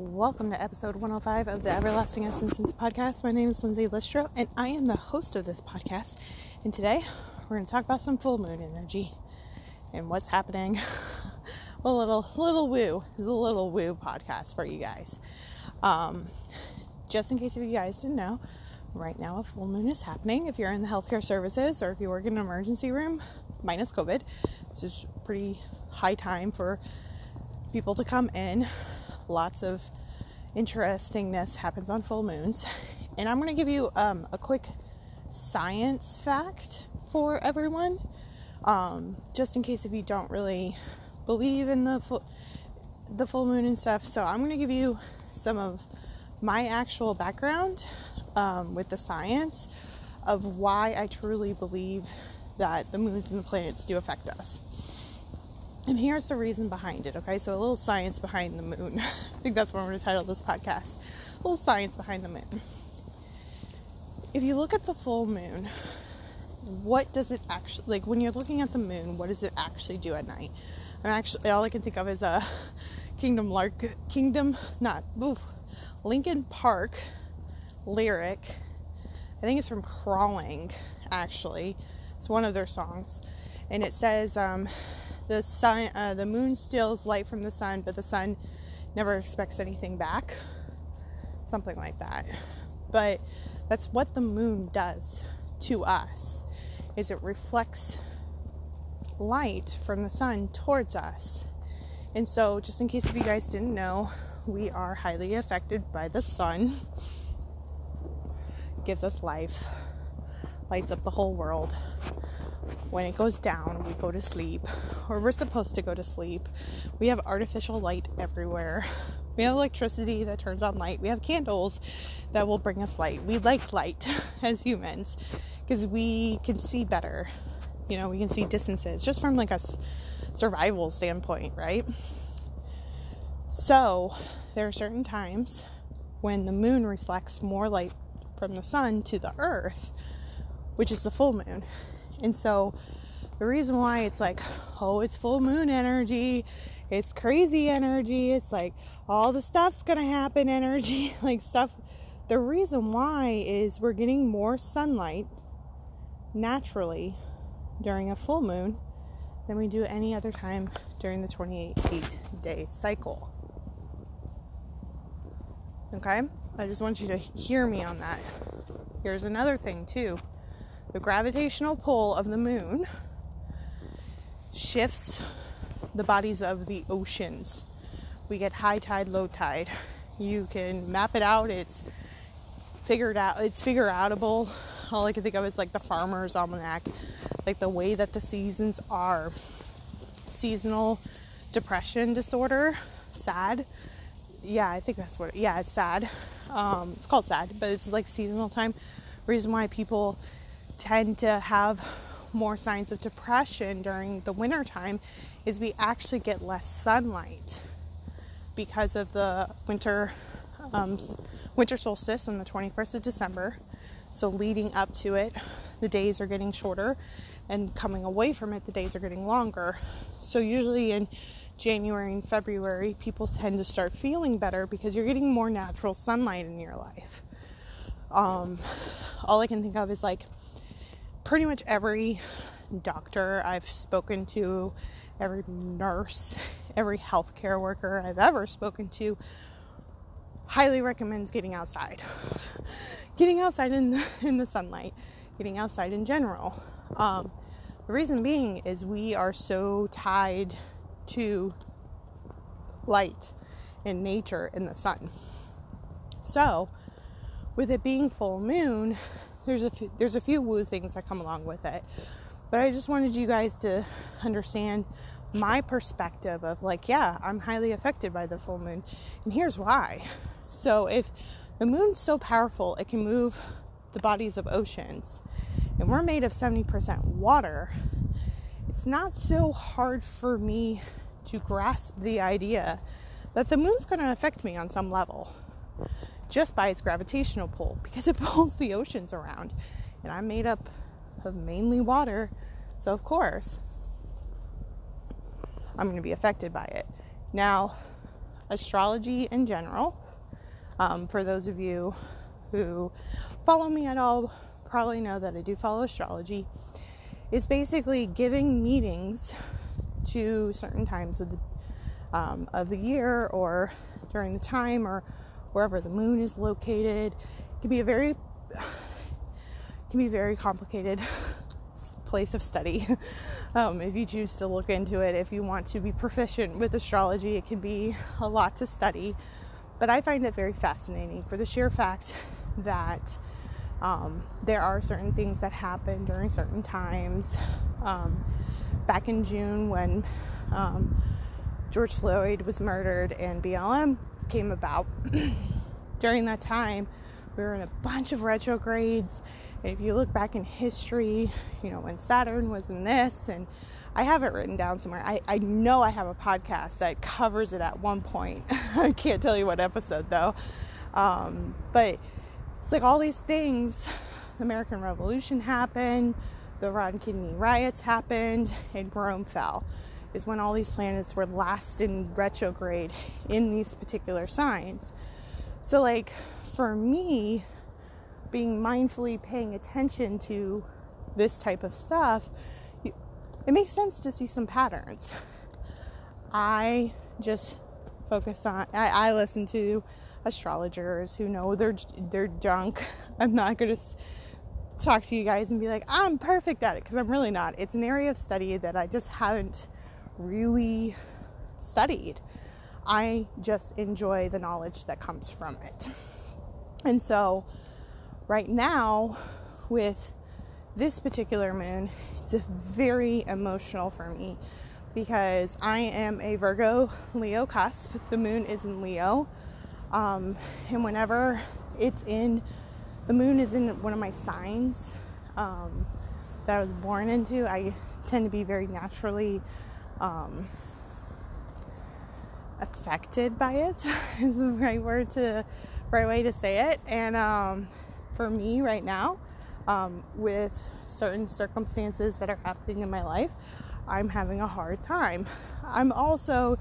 Welcome to episode 105 of the Everlasting Essence Instance Podcast. My name is Lindsay Listro, and I am the host of this podcast. And today, we're going to talk about some full moon energy and what's happening. a little woo. This is a little woo podcast for you guys. Just in case if you guys didn't know, right now a full moon is happening. If you're in the healthcare services or if you work in an emergency room, minus COVID, this is pretty high time for people to come in. Lots of interestingness happens on full moons. And I'm going to give you a quick science fact for everyone. Just in case if you don't really believe in the full moon and stuff. So I'm going to give you some of my actual background with the science of why I truly believe that the moons and the planets do affect us. And here's the reason behind it, okay? So a little science behind the moon. I think that's what we're going to title this podcast. A little science behind the moon. If you look at the full moon, what does it actually... Like, when you're looking at the moon, what does it actually do at night? And actually, all I can think of is a Linkin Park lyric. I think it's from Crawling, actually. It's one of their songs. And it says... The moon steals light from the sun, but the sun never expects anything back. Something like that. But that's what the moon does to us, is it reflects light from the sun towards us. And so, just in case if you guys didn't know, we are highly affected by the sun. It gives us life. Lights up the whole world. When it goes down, we go to sleep, or we're supposed to go to sleep. We have artificial light everywhere. We have electricity that turns on light. We have candles that will bring us light. We like light as humans because we can see better. You know, we can see distances just from like a survival standpoint, right? So there are certain times when the moon reflects more light from the sun to the earth, which is the full moon. And so the reason why it's like, oh, it's full moon energy, it's crazy energy, it's like all the stuff's gonna happen energy, like stuff. The reason why is we're getting more sunlight naturally during a full moon than we do any other time during the 28-day cycle. Okay? I just want you to hear me on that. Here's another thing too. The gravitational pull of the moon shifts the bodies of the oceans. We get high tide, low tide. You can map it out. It's figure outable. All I can think of is like the Farmer's Almanac, like the way that the seasons are. Seasonal depression disorder, SAD. Yeah, I think that's what. Yeah, it's SAD. It's called SAD, but it's like seasonal time. Reason why people tend to have more signs of depression during the winter time is we actually get less sunlight because of the winter solstice on the 21st of December. So leading up to it, the days are getting shorter, and coming away from it, the days are getting longer. So usually in January and February, people tend to start feeling better because you're getting more natural sunlight in your life. All I can think of is like pretty much every doctor I've spoken to, every nurse, every healthcare worker I've ever spoken to highly recommends getting outside. Getting outside in the sunlight. Getting outside in general. The reason being is we are so tied to light and nature and the sun. So, with it being full moon... There's a few woo things that come along with it. But I just wanted you guys to understand my perspective of like, yeah, I'm highly affected by the full moon. And here's why. So if the moon's so powerful, it can move the bodies of oceans. And we're made of 70% water. It's not so hard for me to grasp the idea that the moon's going to affect me on some level. Just by its gravitational pull, because it pulls the oceans around, and I'm made up of mainly water, so of course I'm going to be affected by it. Now, astrology in general. For those of you who follow me at all probably know that I do follow astrology. It's basically giving meanings to certain times of the year or during the time or wherever the moon is located. It can be a very complicated place of study. If you choose to look into it, if you want to be proficient with astrology, it can be a lot to study. But I find it very fascinating for the sheer fact that there are certain things that happen during certain times. Back in June when George Floyd was murdered and BLM came about, during that time we were in a bunch of retrogrades. And if you look back in history, you know, when Saturn was in this, and I have it written down somewhere. I know I have a podcast that covers it at one point. I can't tell you what episode though. But it's like all these things. The American Revolution happened. The Ron Kidney riots happened. And Rome fell. Is when all these planets were last in retrograde in these particular signs. So like for me, being mindfully paying attention to this type of stuff, it makes sense to see some patterns. I just focus on, I listen to astrologers who know their junk. I'm not going to talk to you guys and be like, I'm perfect at it, because I'm really not. It's an area of study that I just haven't really studied. I just enjoy the knowledge that comes from it. And so right now with this particular moon, it's very emotional for me because I am a Virgo Leo cusp. The moon is in Leo. And whenever the moon is in one of my signs that I was born into, I tend to be very naturally affected by it, is the right way to say it. And for me right now, with certain circumstances that are happening in my life, I'm having a hard time. I'm also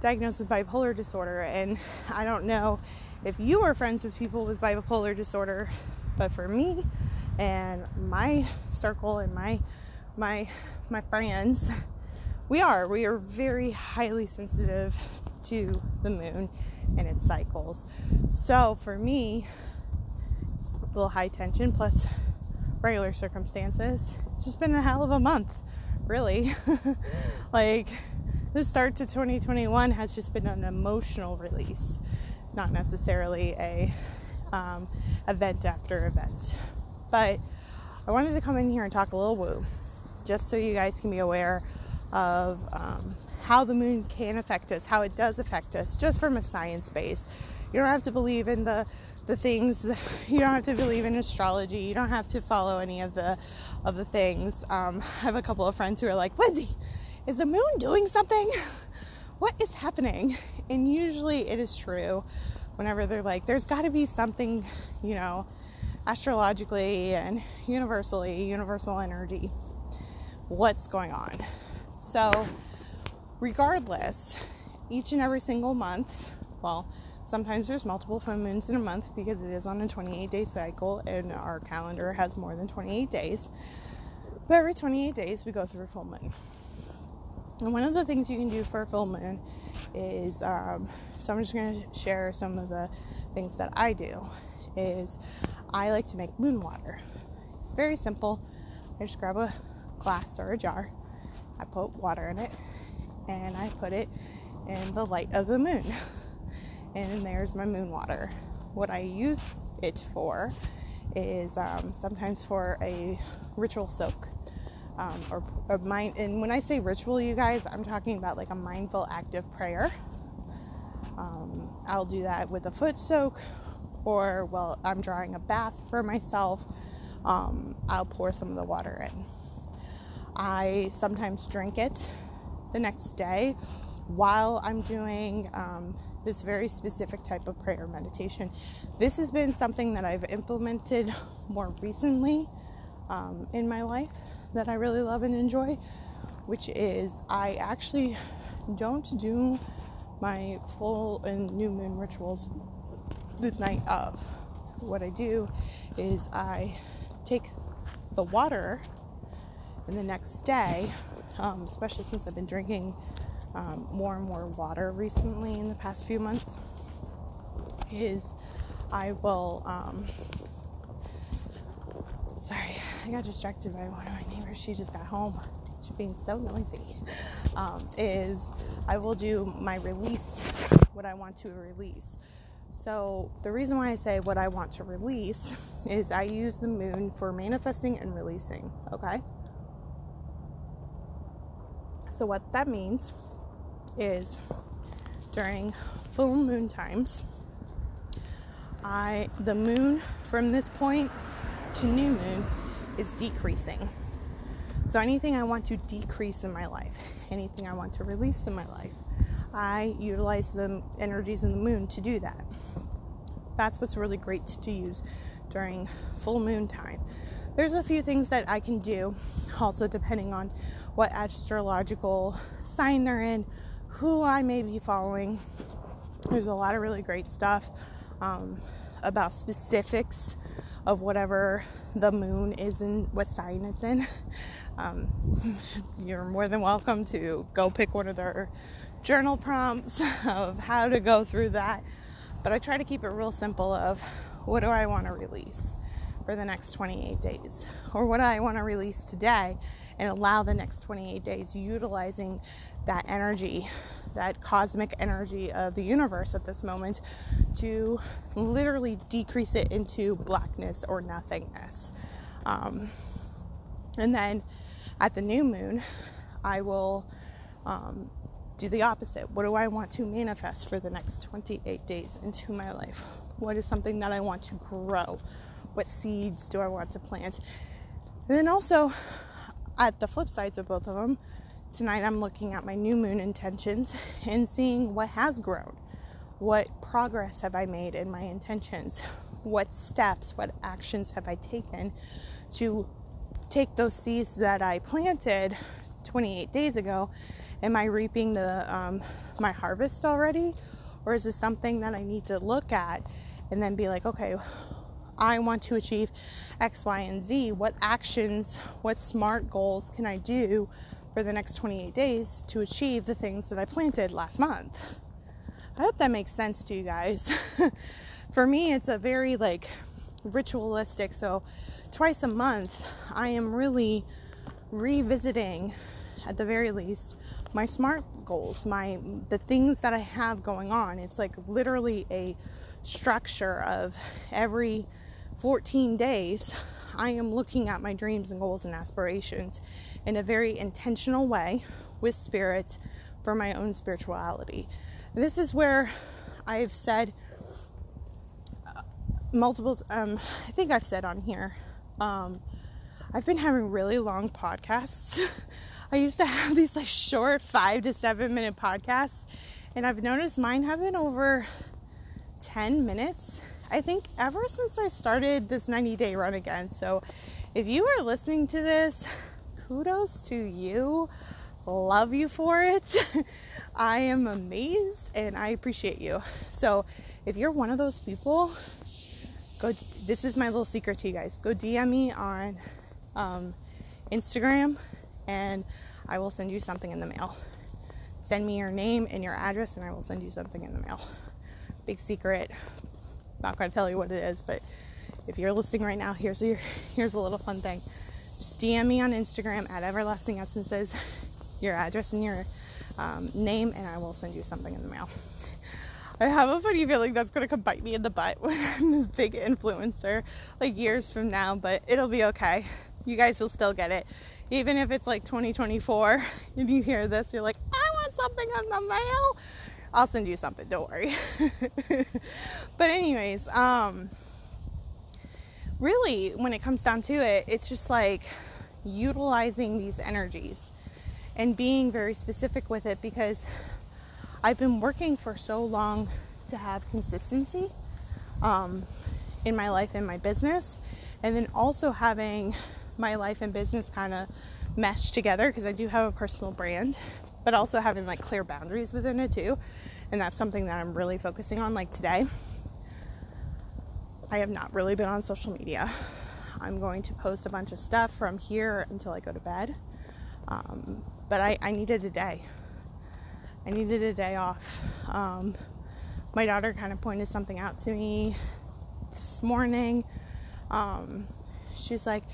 diagnosed with bipolar disorder, and I don't know if you are friends with people with bipolar disorder, but for me and my circle and my friends, we are very highly sensitive to the moon and its cycles. So for me, a little high tension plus regular circumstances. It's just been a hell of a month, really. Like the start to 2021 has just been an emotional release, not necessarily a event after event. But I wanted to come in here and talk a little woo, just so you guys can be aware of how the moon can affect us, how it does affect us, just from a science base. You don't have to believe in the things. You don't have to believe in astrology. You don't have to follow any of the things. I have a couple of friends who are like, Lindsay, is the moon doing something? What is happening? And usually it is true whenever they're like, there's got to be something, you know, astrologically and universal energy. What's going on? So regardless, each and every single month, well, sometimes there's multiple full moons in a month because it is on a 28-day cycle and our calendar has more than 28 days. But every 28 days we go through a full moon. And one of the things you can do for a full moon is, so I'm just going to share some of the things that I do, is I like to make moon water. It's very simple. I just grab a glass or a jar, I put water in it, and I put it in the light of the moon. And there's my moon water. What I use it for is sometimes for a ritual soak, or a mind. And when I say ritual, you guys, I'm talking about like a mindful, active prayer. I'll do that with a foot soak, or while I'm drawing a bath for myself, I'll pour some of the water in. I sometimes drink it the next day while I'm doing this very specific type of prayer meditation. This has been something that I've implemented more recently in my life that I really love and enjoy, which is I actually don't do my full and new moon rituals the night of. What I do is I take the water, and the next day, especially since I've been drinking more and more water recently in the past few months, is I will, sorry, I got distracted by one of my neighbors. She just got home. She's being so noisy. Is I will do my release, what I want to release. So the reason why I say what I want to release is I use the moon for manifesting and releasing, okay? So what that means is during full moon times, the moon from this point to new moon is decreasing. So anything I want to decrease in my life, anything I want to release in my life, I utilize the energies in the moon to do that. That's what's really great to use during full moon time. There's a few things that I can do also depending on what astrological sign they're in, who I may be following. There's a lot of really great stuff about specifics of whatever the moon is in, what sign it's in. You're more than welcome to go pick one of their journal prompts of how to go through that. But I try to keep it real simple of what do I want to release for the next 28 days, or what do I want to release today, and allow the next 28 days utilizing that energy, that cosmic energy of the universe at this moment, to literally decrease it into blackness or nothingness. And then at the new moon, I will do the opposite. What do I want to manifest for the next 28 days into my life? What is something that I want to grow? What seeds do I want to plant? And then also, at the flip sides of both of them, tonight I'm looking at my new moon intentions and seeing what has grown. What progress have I made in my intentions? What steps, what actions have I taken to take those seeds that I planted 28 days ago? Am I reaping my harvest already? Or is this something that I need to look at and then be like, okay, I want to achieve X, Y, and Z. What actions, what smart goals can I do for the next 28 days to achieve the things that I planted last month? I hope that makes sense to you guys. For me, it's a very ritualistic. So twice a month, I am really revisiting, at the very least, my smart goals, the things that I have going on. It's literally a structure of every 14 days, I am looking at my dreams and goals and aspirations in a very intentional way with spirit for my own spirituality. This is where I've said I think I've said on here, I've been having really long podcasts. I used to have these short 5 to 7 minute podcasts, and I've noticed mine have been over 10 minutes, I think, ever since I started this 90-day run again. So if you are listening to this, kudos to you. Love you for it. I am amazed and I appreciate you. So if you're one of those people, this is my little secret to you guys. Go DM me on Instagram and I will send you something in the mail. Send me your name and your address and I will send you something in the mail. Big secret. Not going to tell you what it is, but if you're listening right now, here's a little fun thing. Just DM me on Instagram at Everlasting Essences, your address and your name, and I will send you something in the mail. I have a funny feeling that's going to come bite me in the butt when I'm this big influencer, years from now, but it'll be okay. You guys will still get it. Even if it's 2024 and you hear this, you're like, I want something in the mail. I'll send you something, don't worry. But anyways, really, when it comes down to it, it's just utilizing these energies and being very specific with it, because I've been working for so long to have consistency in my life and my business, and then also having my life and business kind of meshed together, because I do have a personal brand, but also having clear boundaries within it too. And that's something that I'm really focusing on. Like today, I have not really been on social media. I'm going to post a bunch of stuff from here until I go to bed. But I needed a day. I needed a day off. My daughter kind of pointed something out to me this morning. She's like,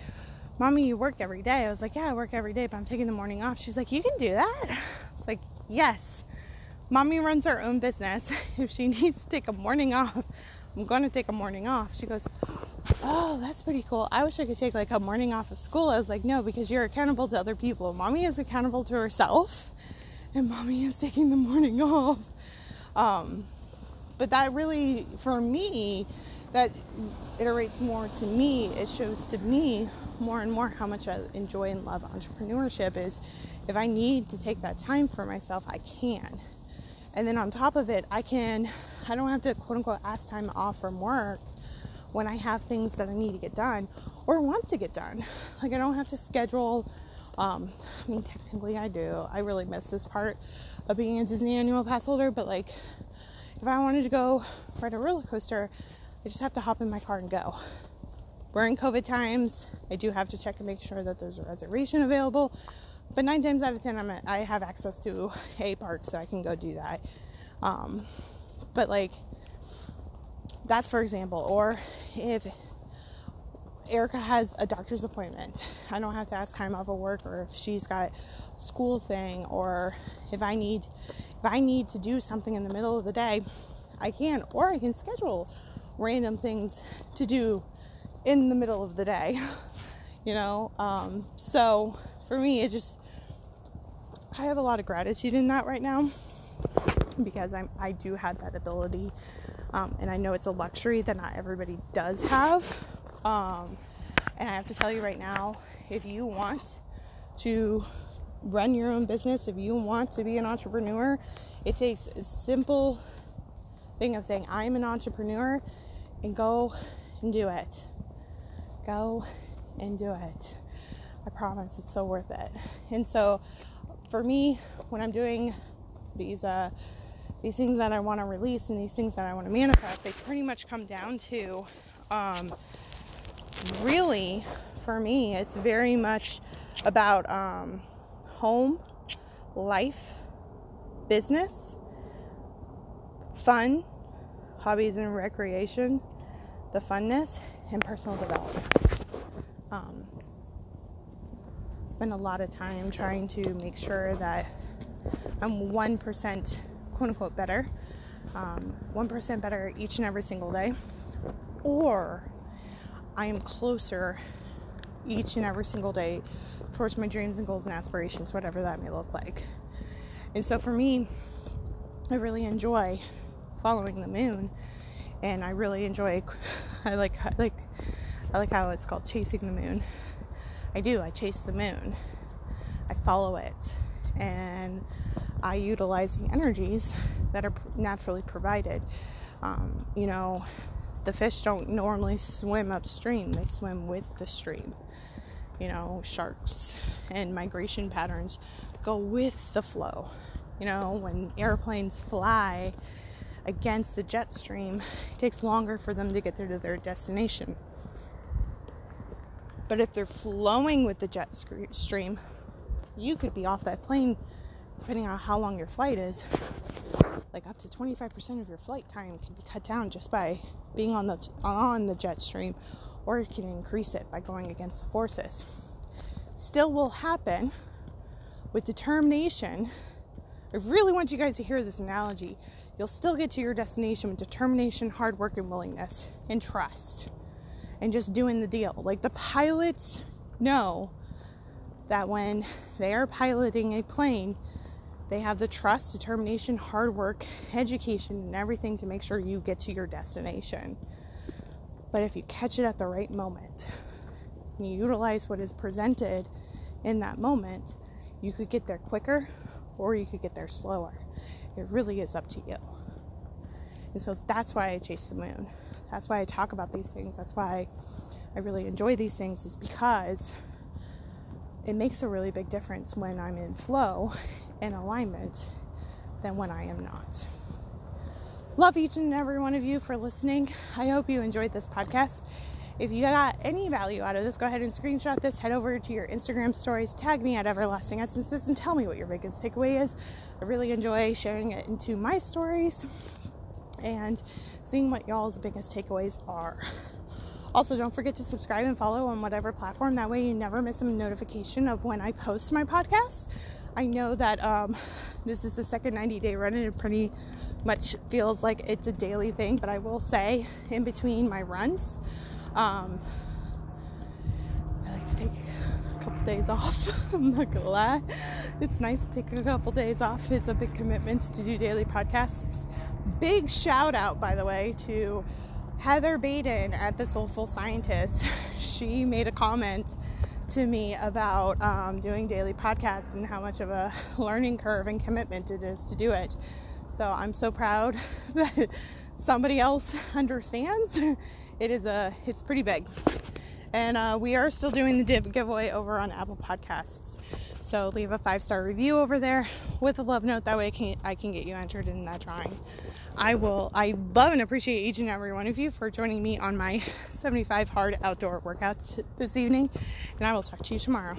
Mommy, you work every day. I was like, yeah, I work every day, but I'm taking the morning off. She's like, you can do that? It's like, yes. Mommy runs her own business. If she needs to take a morning off, I'm going to take a morning off. She goes, oh, that's pretty cool. I wish I could take like a morning off of school. I was like, no, because you're accountable to other people. Mommy is accountable to herself, and Mommy is taking the morning off. But that really, for me, that iterates more to me. It shows to me more and more how much I enjoy and love entrepreneurship is if I need to take that time for myself, I can. And then on top of it, I don't have to quote unquote ask time off from work when I have things that I need to get done or want to get done. Like I don't have to schedule, I mean, technically I do. I really miss this part of being a Disney annual pass holder, but like if I wanted to go ride a roller coaster, I just have to hop in my car and go. We're in COVID times. I do have to check to make sure that there's a reservation available, but 9 times out of 10, I have access to a park, so I can go do that. But like that's for example, or if Erica has a doctor's appointment, I don't have to ask time off of work, or if she's got a school thing, or if I need to do something in the middle of the day, I can, or I can schedule random things to do in the middle of the day, you know? So for me, I have a lot of gratitude in that right now because I do have that ability. And I know it's a luxury that not everybody does have. And I have to tell you right now, if you want to run your own business, if you want to be an entrepreneur, it takes a simple thing of saying, I'm an entrepreneur, and go and do it. Go and do it. I promise it's so worth it. And so for me, when I'm doing these things that I want to release and these things that I want to manifest, they pretty much come down to, really for me, it's very much about, home, life, business, fun, hobbies and recreation, the funness, and personal development. Spend a lot of time trying to make sure that I'm 1%, quote unquote, better, 1% better each and every single day, or I am closer each and every single day towards my dreams and goals and aspirations, whatever that may look like. And so for me, I really enjoy following the moon, and I really enjoy, I like how it's called chasing the moon. I do, I chase the moon. I follow it, and I utilize the energies that are naturally provided. You know, the fish don't normally swim upstream, they swim with the stream. You know, sharks and migration patterns go with the flow. You know, when airplanes fly against the jet stream, it takes longer for them to get there to their destination. But if they're flowing with the jet stream, you could be off that plane, depending on how long your flight is. Like up to 25% of your flight time can be cut down just by being on the jet stream, or it can increase it by going against the forces. Still will happen with determination. I really want you guys to hear this analogy. You'll still get to your destination with determination, hard work, and willingness, and trust, and just doing the deal. Like the pilots know that when they are piloting a plane, they have the trust, determination, hard work, education, and everything to make sure you get to your destination. But if you catch it at the right moment, and you utilize what is presented in that moment, you could get there quicker, or you could get there slower. It really is up to you. And so that's why I chase the moon. That's why I talk about these things. That's why I really enjoy these things, is because it makes a really big difference when I'm in flow and alignment than when I am not. Love each and every one of you for listening. I hope you enjoyed this podcast. If you got any value out of this, go ahead and screenshot this, head over to your Instagram stories, tag me at Everlasting Essence, and tell me what your biggest takeaway is. I really enjoy sharing it into my stories and seeing what y'all's biggest takeaways are. Also, don't forget to subscribe and follow on whatever platform. That way you never miss a notification of when I post my podcast. I know that this is the second 90-day run, and it pretty much feels like it's a daily thing, but I will say in between my runs, I like to take a couple days off. I'm not gonna lie, it's nice to take a couple days off. It's a big commitment to do daily podcasts. Big shout out, by the way, to Heather Baden at The Soulful Scientist. She made a comment to me about doing daily podcasts and how much of a learning curve and commitment it is to do it. So I'm so proud that somebody else understands. It's pretty big. And we are still doing the giveaway over on Apple Podcasts. So leave a 5-star review over there with a love note. That way I can get you entered in that drawing. I love and appreciate each and every one of you for joining me on my 75 hard outdoor workouts this evening. And I will talk to you tomorrow.